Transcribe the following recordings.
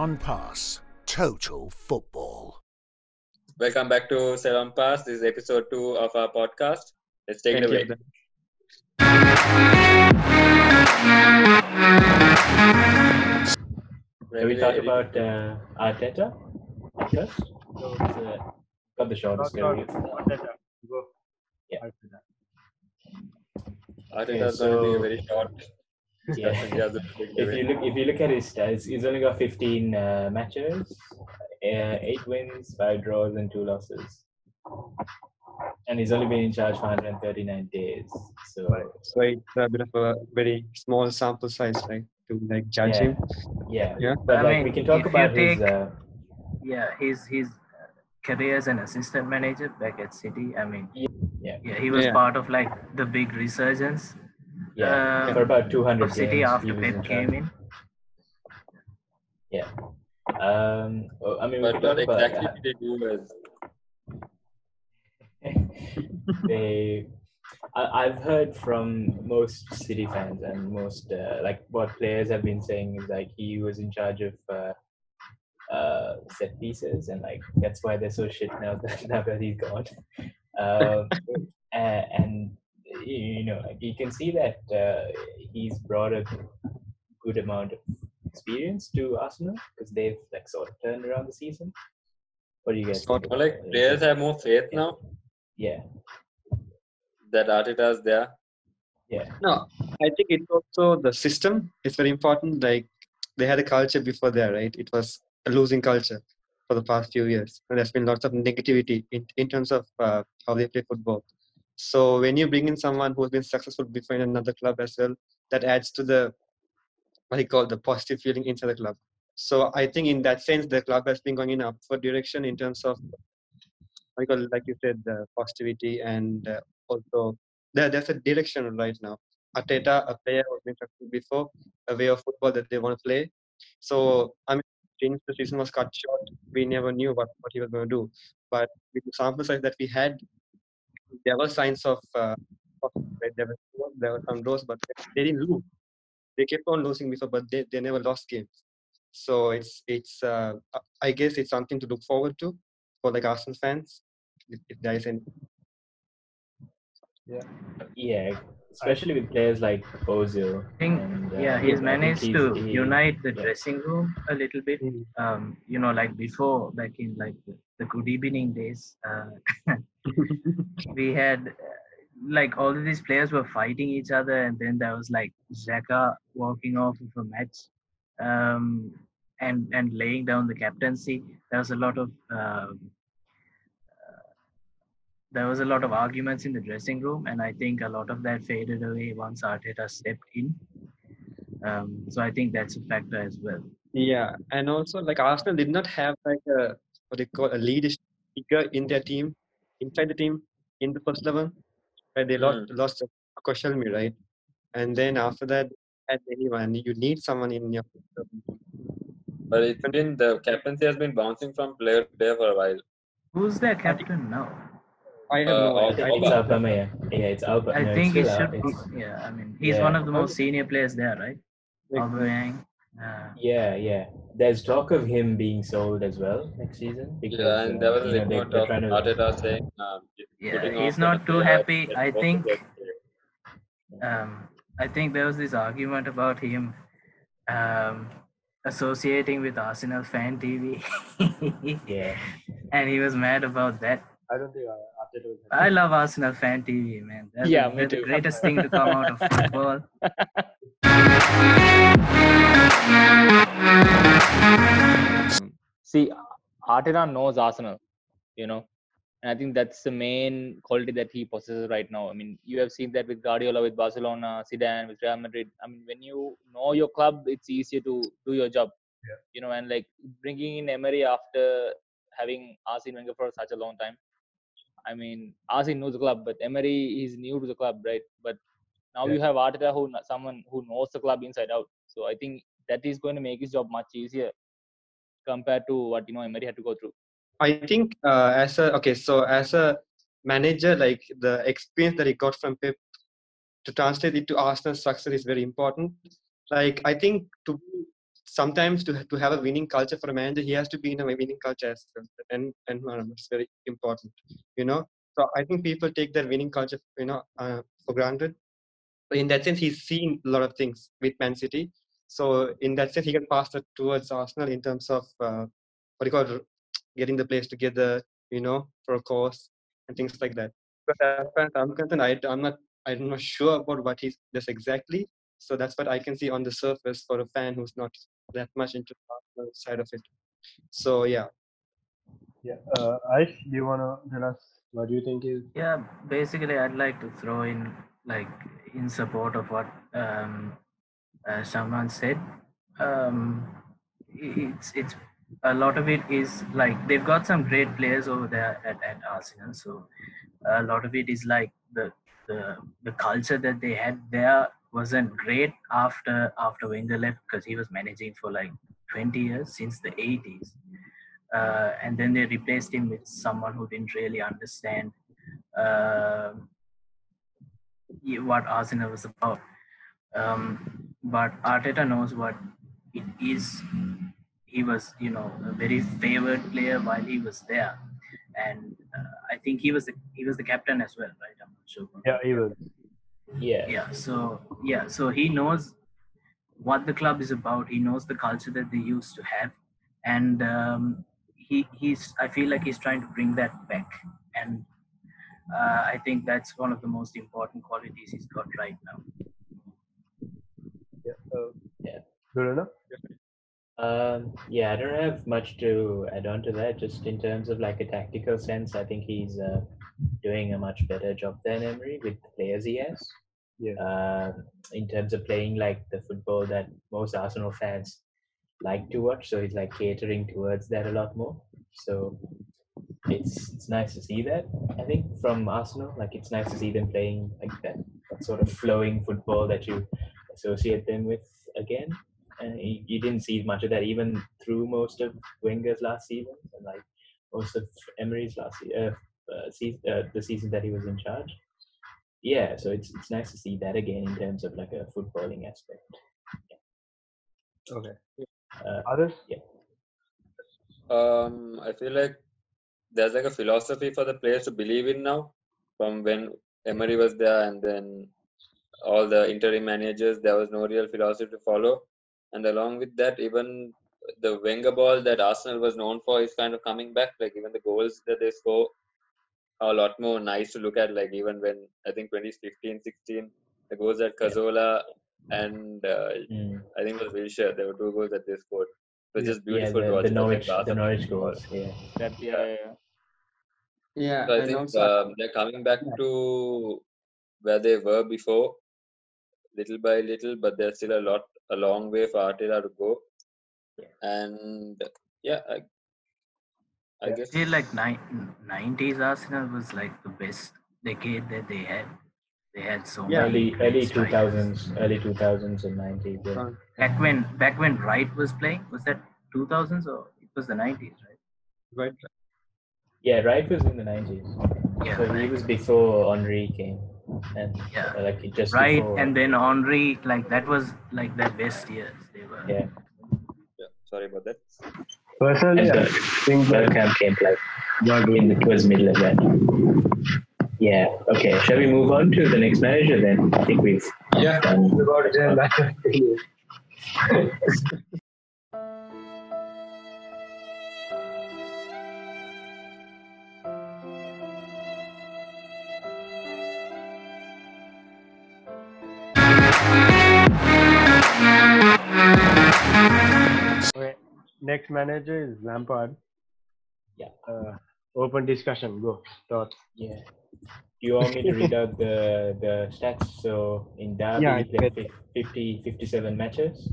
Salon Pass, total football. Welcome back to Salon Pass. This is episode 2 of our podcast. Let's take it away. Can we talk about Arteta first? Cut the short. Arteta's going to be very short. Yeah. If you look at his stats, he's only got 15 matches, 8 wins, 5 draws and 2 losses. And he's only been in charge for 139 days. So it's a bit of a very small sample size, right, to judge him. Yeah. Yeah. But we can talk about his career as an assistant manager back at City. He was part of the big resurgence. Yeah, for about 200 City after Pep came in. Yeah. But exactly what they do is... I've heard from most City fans and most, what players have been saying is, he was in charge of set pieces and, that's why they're so shit now that he's gone. And... you can see that he's brought a good amount of experience to Arsenal because they've sort of turned around the season. What do you guys think? Players have more faith now. Yeah. That Arteta's there. Yeah. No, I think it's also the system. It's very important. They had a culture before there, right? It was a losing culture for the past few years, and there's been lots of negativity in terms of how they play football. So when you bring in someone who's been successful before in another club as well, that adds to the the positive feeling inside the club. So I think in that sense, the club has been going in upward direction in terms of you said, the positivity and also there's a direction right now. Arteta, a player who's been successful before, a way of football that they want to play. So since the season was cut short, we never knew what he was going to do. But with the sample size that we had, there were signs of there were some draws, but they didn't lose. They kept on losing before, but they never lost games. So it's I guess it's something to look forward to for Arsenal fans, if there is any. Yeah, especially with players like Ozil. He's managed to unite the dressing room a little bit. Before, back in the good evening days, we had all of these players were fighting each other, and then there was Xhaka walking off of a match, and laying down the captaincy. There was a lot of arguments in the dressing room, and I think a lot of that faded away once Arteta stepped in. So I think that's a factor as well. Yeah, and also Arsenal did not have a leadership figure in their team, inside the team, in the first 11. They lost Koscielny, right? And then after that, at anyone, you need someone in your first 11. But it's been, the captaincy has been bouncing from player to player for a while. Who's their captain now? I don't know. It's Alba. I think it should be. He's one of the most senior players there, right? Aubameyang. There's talk of him being sold as well next season. Because, and there was a report of Arteta saying... he's not too happy. I think there was this argument about him associating with Arsenal Fan TV. Yeah. And he was mad about that. I don't think Arteta was happy. I love Arsenal Fan TV, man. That's the greatest thing to come out of football. See, Arteta knows Arsenal, and I think that's the main quality that he possesses right now. You have seen that with Guardiola, with Barcelona, Zidane, with Real Madrid. When you know your club, it's easier to do your job. Yeah. And bringing in Emery after having Arsene Wenger for such a long time. Arsene knows the club, but Emery is new to the club, right? But now you have Arteta, someone who knows the club inside out. So I think that is going to make his job much easier compared to what Emery had to go through. I think as a manager, the experience that he got from Pep to translate it to Arsenal's success is very important. I think to be sometimes to have a winning culture for a manager, he has to be in a winning culture as well. And it's very important, you know. So I think people take their winning culture, you know, for granted. But in that sense, he's seen a lot of things with Man City. So in that sense, he can pass that towards Arsenal in terms of getting the players together, you know, for a cause and things like that. But as far as I'm concerned, I'm not sure about what he does exactly. So that's what I can see on the surface for a fan who's not that much into the side of it. So, yeah. Yeah. Aish, do you want to tell us what do you think is... Yeah, basically, I'd like to throw in, like, in support of what someone said. It's a lot of it is, like, they've got some great players over there at Arsenal. So a lot of it is, like, the culture that they had there wasn't great after Wenger left, because he was managing for like 20 years since the 80s, and then they replaced him with someone who didn't really understand what Arsenal was about. But Arteta knows what it is. He was, you know, a very favored player while he was there, and I think he was the captain as well, right? I'm not sure. Yeah, he was. So he knows what the club is about. He knows the culture that they used to have, and he's I feel like he's trying to bring that back, and I think that's one of the most important qualities he's got right now. Good enough. I don't have much to add on to that. Just in terms of like a tactical sense, I think he's doing a much better job than Emery with the players he has. Yeah. In terms of playing like the football that most Arsenal fans like to watch, so he's like catering towards that a lot more. So it's nice to see that. I think from Arsenal, like it's nice to see them playing like that sort of flowing football that you associate them with again. And you didn't see much of that even through most of Wenger's last season and like most of Emery's the season that he was in charge. Yeah, so it's nice to see that again in terms of like a footballing aspect. Yeah. Okay. Others? Yeah. I feel like there's like a philosophy for the players to believe in now from when Emery was there, and then all the interim managers, there was no real philosophy to follow. And along with that, even the Wenger ball that Arsenal was known for is kind of coming back. Like even the goals that they score are a lot more nice to look at. Like even when, I think 2015, 16, the goals that Cazola and I think it was Wilshire, there were two goals that they scored. It was just beautiful to watch. The Norwich goals. Yeah. So I think they're coming back to where they were before, little by little, but there's still a long way for Arteta to go. Yeah. And I guess... I feel like 90s Arsenal was like the best decade that they had. They had so many... early 2000s and 90s. Yeah. Back when Wright was playing, was that 2000s or it was the 90s, right? Right. Yeah, Wright was in the 90s. Yeah, so he was before Henry came. And like it just right before. And then Henry, like that was like their best years. They were sorry about that. Personally, I think Bergkamp came like towards middle of that. Yeah. Okay. Shall we move on to the next manager then? I think we've done. Next manager is Lampard. Yeah. Open discussion. Go. Thoughts. Yeah. You want me to read out the stats? So in Derby, he played 57 matches,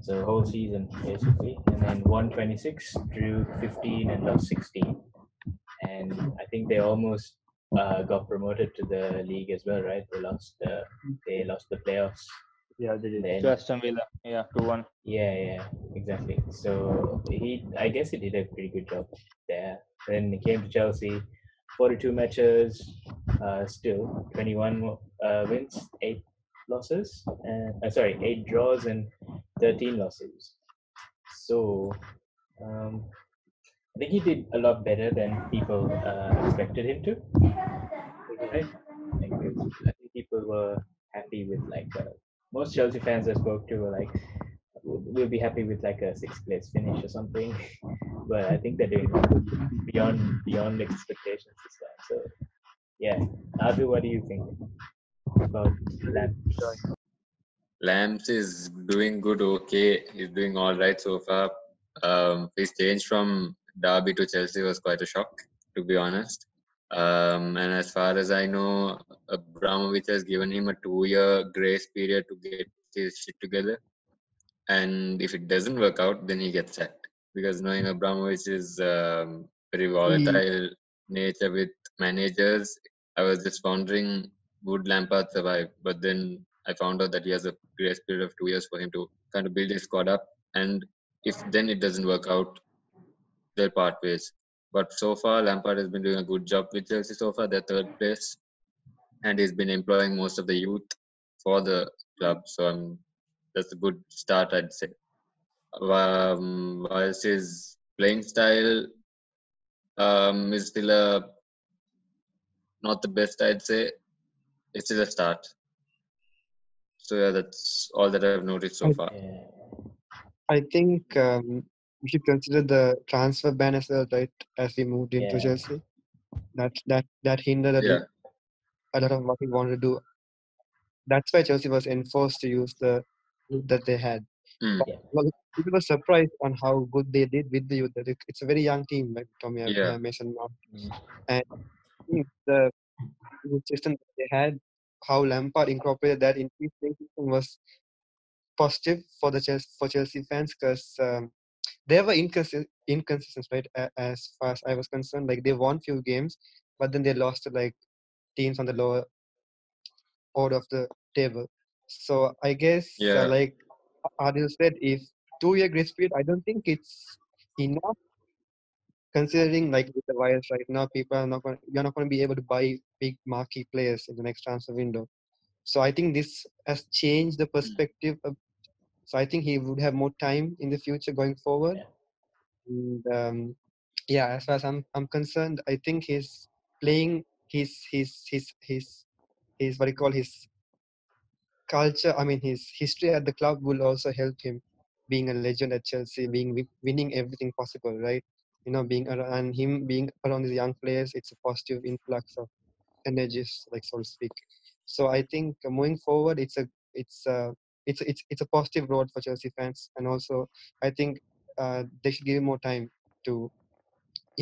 so whole season basically, and then won 26, drew 15, and lost 16. And I think they almost got promoted to the league as well, right? They lost the playoffs. Yeah, they did. To Aston Villa. Yeah, 2-1. Yeah, exactly. So I guess he did a pretty good job there. Then he came to Chelsea, 42 matches, still 21 wins, 8 draws, and 13 losses. so. I think he did a lot better than people expected him to. Right? I think people were happy with most Chelsea fans I spoke to were like, we'll be happy with a sixth place finish or something. But I think they're doing beyond expectations as well. So yeah, Adu, what do you think about Lamps? Lamps is doing good. Okay, he's doing all right so far. His change from Derby to Chelsea was quite a shock, to be honest. And as far as I know, Abramovich has given him a 2-year grace period to get his shit together. And if it doesn't work out, then he gets sacked. Because knowing Abramovich's very volatile nature with managers, I was just wondering, would Lampard survive? But then I found out that he has a grace period of 2 years for him to kind of build his squad up. And if then it doesn't work out, they'll part ways. But so far, Lampard has been doing a good job with Chelsea so far. They're third place. And he's been employing most of the youth for the club. So that's a good start, I'd say. Whilst his playing style is still not the best, I'd say, it's still a start. So yeah, that's all that I've noticed so far. I think... we should consider the transfer ban as well, right? As we moved into Chelsea, that hindered a lot of what we wanted to do. That's why Chelsea was enforced to use the youth that they had. But people were surprised on how good they did with the youth. It's a very young team, like Tommy Mason Mount, and the system that they had, how Lampard incorporated that into his system was positive for the Chelsea fans because. There were inconsistencies, right? As far as I was concerned, they won few games, but then they lost to teams on the lower order of the table. So I guess, like Adil said, if 2-year grace period, I don't think it's enough. Considering with the virus right now, people are you're not going to be able to buy big marquee players in the next transfer window. So I think this has changed the perspective of. So I think he would have more time in the future going forward. And as far as I'm concerned, I think he's playing his his culture. I mean, his history at the club will also help him being a legend at Chelsea, winning everything possible, right? You know, being around these young players, it's a positive influx of energies, so to speak. So I think moving forward, it's a positive road for Chelsea fans, and also I think they should give him more time to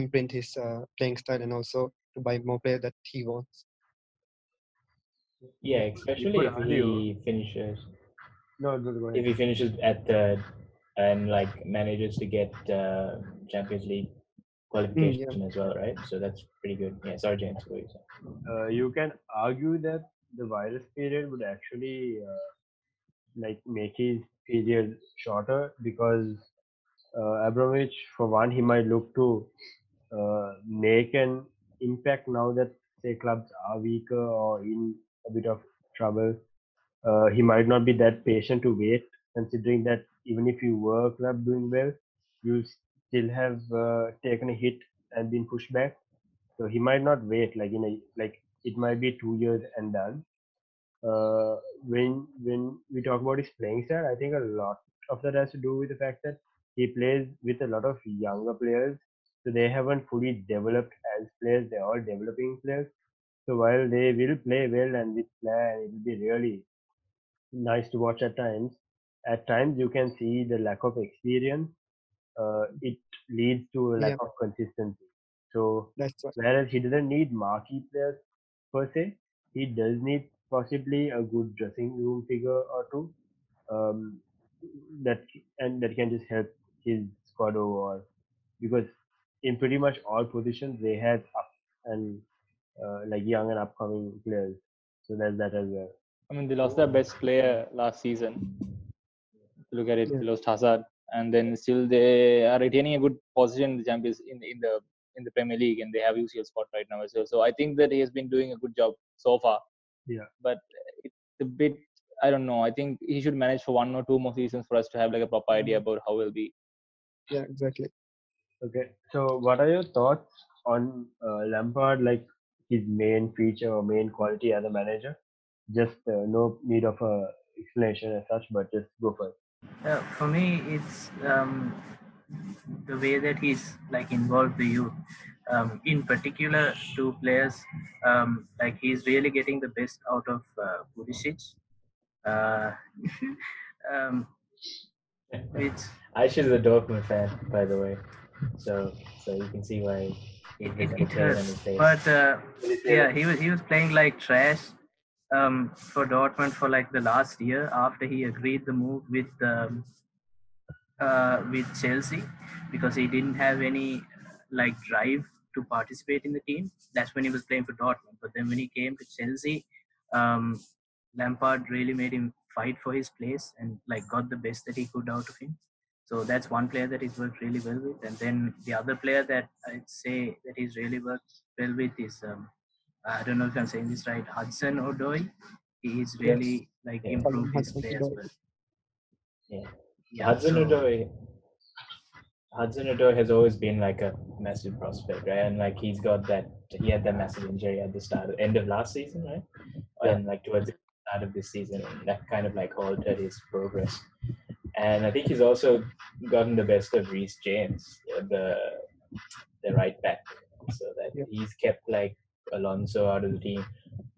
imprint his playing style and also to buy more players that he wants. Yeah, especially if he finishes at third and manages to get Champions League qualification as well, right? So that's pretty good. Yeah, sorry, James. You can argue that the virus period would actually. Make his period shorter because Abramovich, for one, he might look to make an impact now that say clubs are weaker or in a bit of trouble. He might not be that patient to wait, considering that even if you were a club doing well, you still have taken a hit and been pushed back. So he might not wait. It might be 2 years and done. When we talk about his playing style, I think a lot of that has to do with the fact that he plays with a lot of younger players, so they haven't fully developed as players. They're all developing players. So while they will play well and with plan, it will be really nice to watch at times. At times, you can see the lack of experience. It leads to a lack of consistency. So whereas he doesn't need marquee players per se, he does need possibly a good dressing room figure or two that can just help his squad overall, because in pretty much all positions they have up and young and upcoming players, so there's that as well. I mean, they lost their best player last season. Look at it, they lost Hazard, and then still they are retaining a good position in the Champions in the Premier League, and they have UCL spot right now as well. So I think that he has been doing a good job so far. Yeah, but it's a bit. I don't know. I think he should manage for 1 or 2 more seasons for us to have a proper idea about how he'll be Yeah, exactly. Okay, so what are your thoughts on Lampard, like his main feature or main quality as a manager? Just no need of a explanation as such, but just go for it. For me, it's the way that he's like involved the youth. In particular, two players, like he's really getting the best out of Pulisic. Aisha is a Dortmund fan, by the way, so you can see why it hurts on his face. But yeah, he was playing like trash for Dortmund for like the last year after he agreed the move with Chelsea, because he didn't have any like drive to participate in the team. That's when he was playing for Dortmund. But then when he came to Chelsea, Lampard really made him fight for his place and like got the best that he could out of him. So that's one player that he's worked really well with. And then the other player that I'd say that he's really worked well with is, I don't know if I'm saying this right, Hudson-Odoi. He's really like improved his play as well. Yeah. Hudson-Odoi has always been like a massive prospect, right? And like he had that massive injury at the end of last season, right? Yeah. And like towards the start of this season, that kind of like altered his progress. And I think he's also gotten the best of Reese James, the right back, so that he's kept like Alonso out of the team.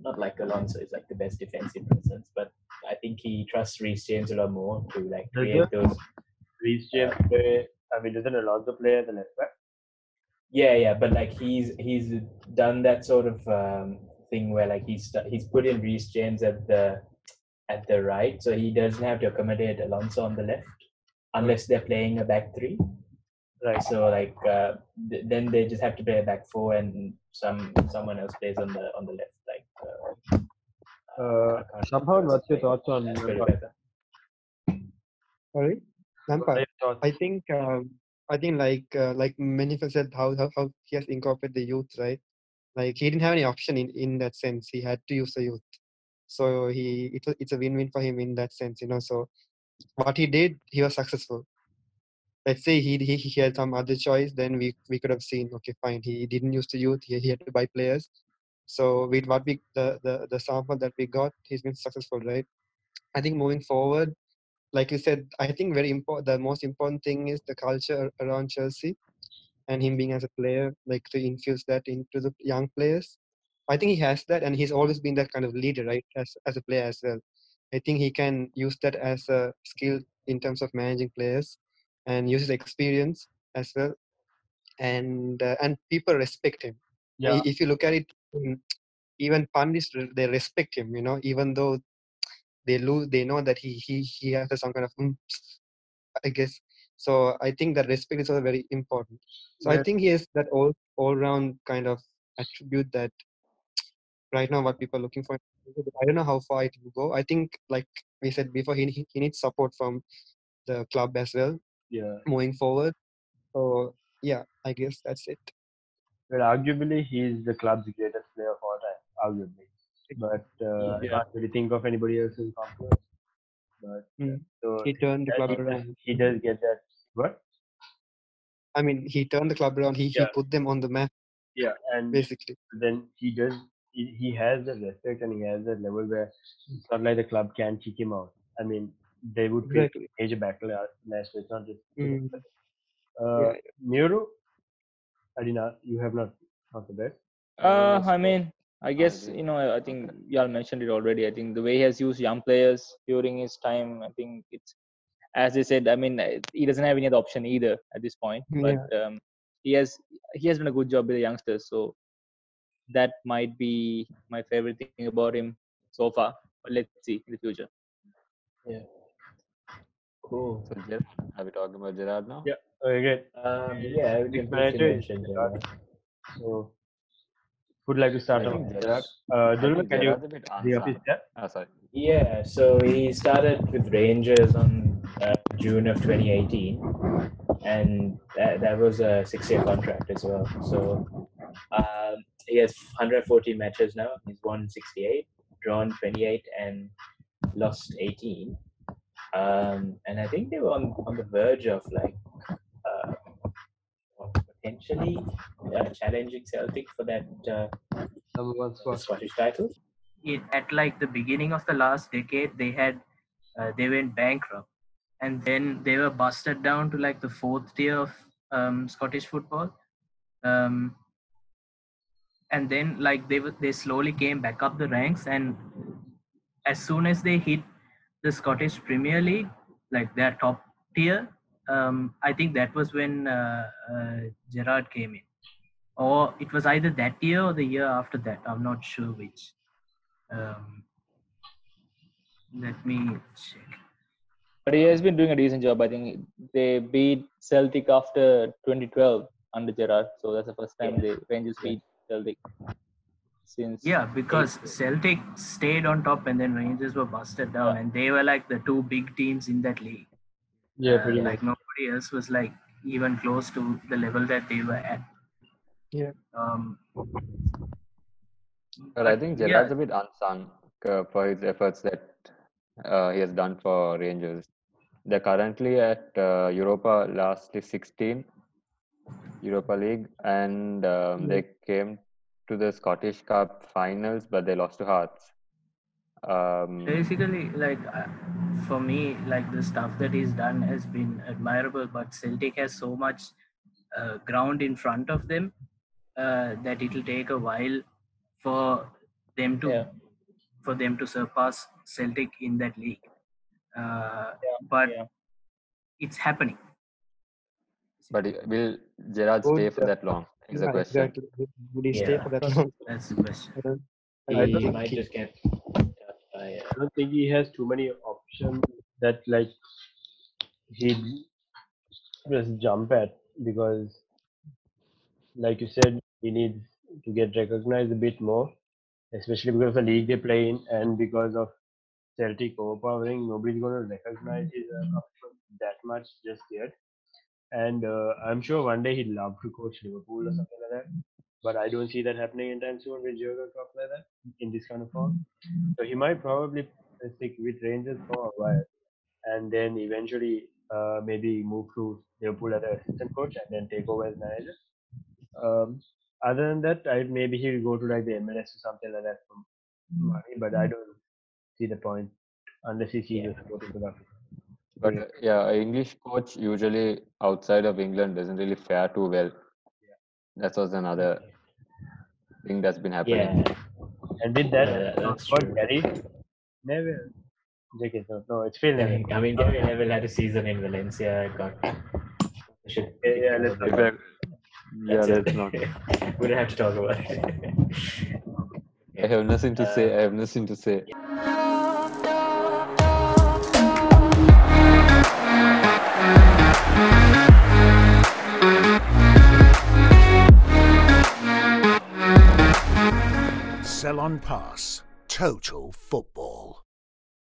Not like Alonso is like the best defensive presence, but I think he trusts Reese James a lot more to like create those. Reese James play. I mean, doesn't Alonso play as a left back? Yeah, but like he's done that sort of thing where like he's put in Reese James at the right, so he doesn't have to accommodate Alonso on the left unless they're playing a back three. Right. So like then they just have to play a back four, and someone else plays on the left. Like somehow, what's your thoughts on Lampard? Sorry, Lampard. I think like Manifa said, how he has incorporated the youth, right? Like he didn't have any option in that sense. He had to use the youth. So it's a win-win for him in that sense, you know. So what he did, he was successful. Let's say he had some other choice, then we could have seen, okay, fine. He didn't use the youth. He had to buy players. So with what the sample that we got, he's been successful, right? I think moving forward, like you said, I think the most important thing is the culture around Chelsea and him being as a player, like to infuse that into the young players. I think he has that, and he's always been that kind of leader, right, as a player as well. I think he can use that as a skill in terms of managing players and use his experience as well. And people respect him. Yeah. If you look at it, even pundits, they respect him, you know, even though they lose, they know that he has some kind of, I guess. So I think that respect is also very important. So yeah. I think he has that all-round kind of attribute that right now what people are looking for. I don't know how far it will go. I think, like we said before, he needs support from the club as well. Yeah. Moving forward. So, yeah, I guess that's it. Well, arguably, he's the club's greatest player of all time, arguably. But I can't really think of anybody else who comes first. But so he turned the club around. He does get that. What? I mean, he turned the club around. He put them on the map. Yeah, and basically, then he does. He has that respect and he has that level where it's not like the club can kick him out. I mean, they would face a major backlash, so it's not just... Nero, Adina, you have not answered that. I mean, I guess, you know, I think y'all mentioned it already. I think the way he has used young players during his time, I think it's, as they said, I mean, he doesn't have any other option either at this point. Yeah. But he has done a good job with the youngsters, so that might be my favorite thing about him so far. But let's see in the future. Yeah. Cool. So, Jeff, are we talking about Gerard now? Yeah. Okay, great. Gerard. So, would like to start off with Gerard. Can you the office there? Sorry. Yeah, so he started with Rangers on June of 2018. And that was a 6-year contract as well. So, he has 140 matches now. He's won 68, drawn 28, and lost 18. And I think they were on the verge of like potentially challenging Celtic for that Scottish title? At like the beginning of the last decade, they went bankrupt, and then they were busted down to like the fourth tier of Scottish football, and then like they slowly came back up the ranks, and as soon as they hit the Scottish Premier League, like their top tier, I think that was when Gerard came in, or it was either that year or the year after that. I'm not sure which. Let me check. But he has been doing a decent job. I think they beat Celtic after 2012 under Gerard, so that's the first time the Rangers beat Celtic since. Yeah, because Celtic stayed on top, and then Rangers were busted down, and they were like the two big teams in that league. Yeah, pretty much. Like nobody else was like even close to the level that they were at. Yeah. But I think Gerard's a bit unsung for his efforts that he has done for Rangers. They're currently at Europa last 16, Europa League, and they came to the Scottish Cup finals, but they lost to Hearts. Basically, like for me, like the stuff that he's done has been admirable, but Celtic has so much ground in front of them that it'll take a while for them to surpass Celtic in that league, it's happening. But will Gerard stay for that long? Is the question. Exactly. Would he stay for that long? That's the question. He might just get. I don't think he has too many options that like he just jump at, because, like you said, he needs to get recognized a bit more, especially because of the league they play in and because of Celtic overpowering. Nobody's going to recognize his that much just yet. And I'm sure one day he'd love to coach Liverpool or something like that. But I don't see that happening anytime soon with Jurgen Klopp like that, in this kind of form. So he might probably stick with Rangers for a while, and then eventually maybe move to Liverpool as an assistant coach and then take over as manager. Other than that, maybe he'll go to like the MLS or something like that for money, but I don't see the point unless he sees the support of Africa. But an English coach usually outside of England doesn't really fare too well. Yeah. That was another thing that's been happening. Yeah. And with that, Gary Neville. No, it's Phil Neville. I mean, Gary Neville had a season in Valencia. We don't have to talk about it. I have nothing to say. Sell on Pass. Total Football.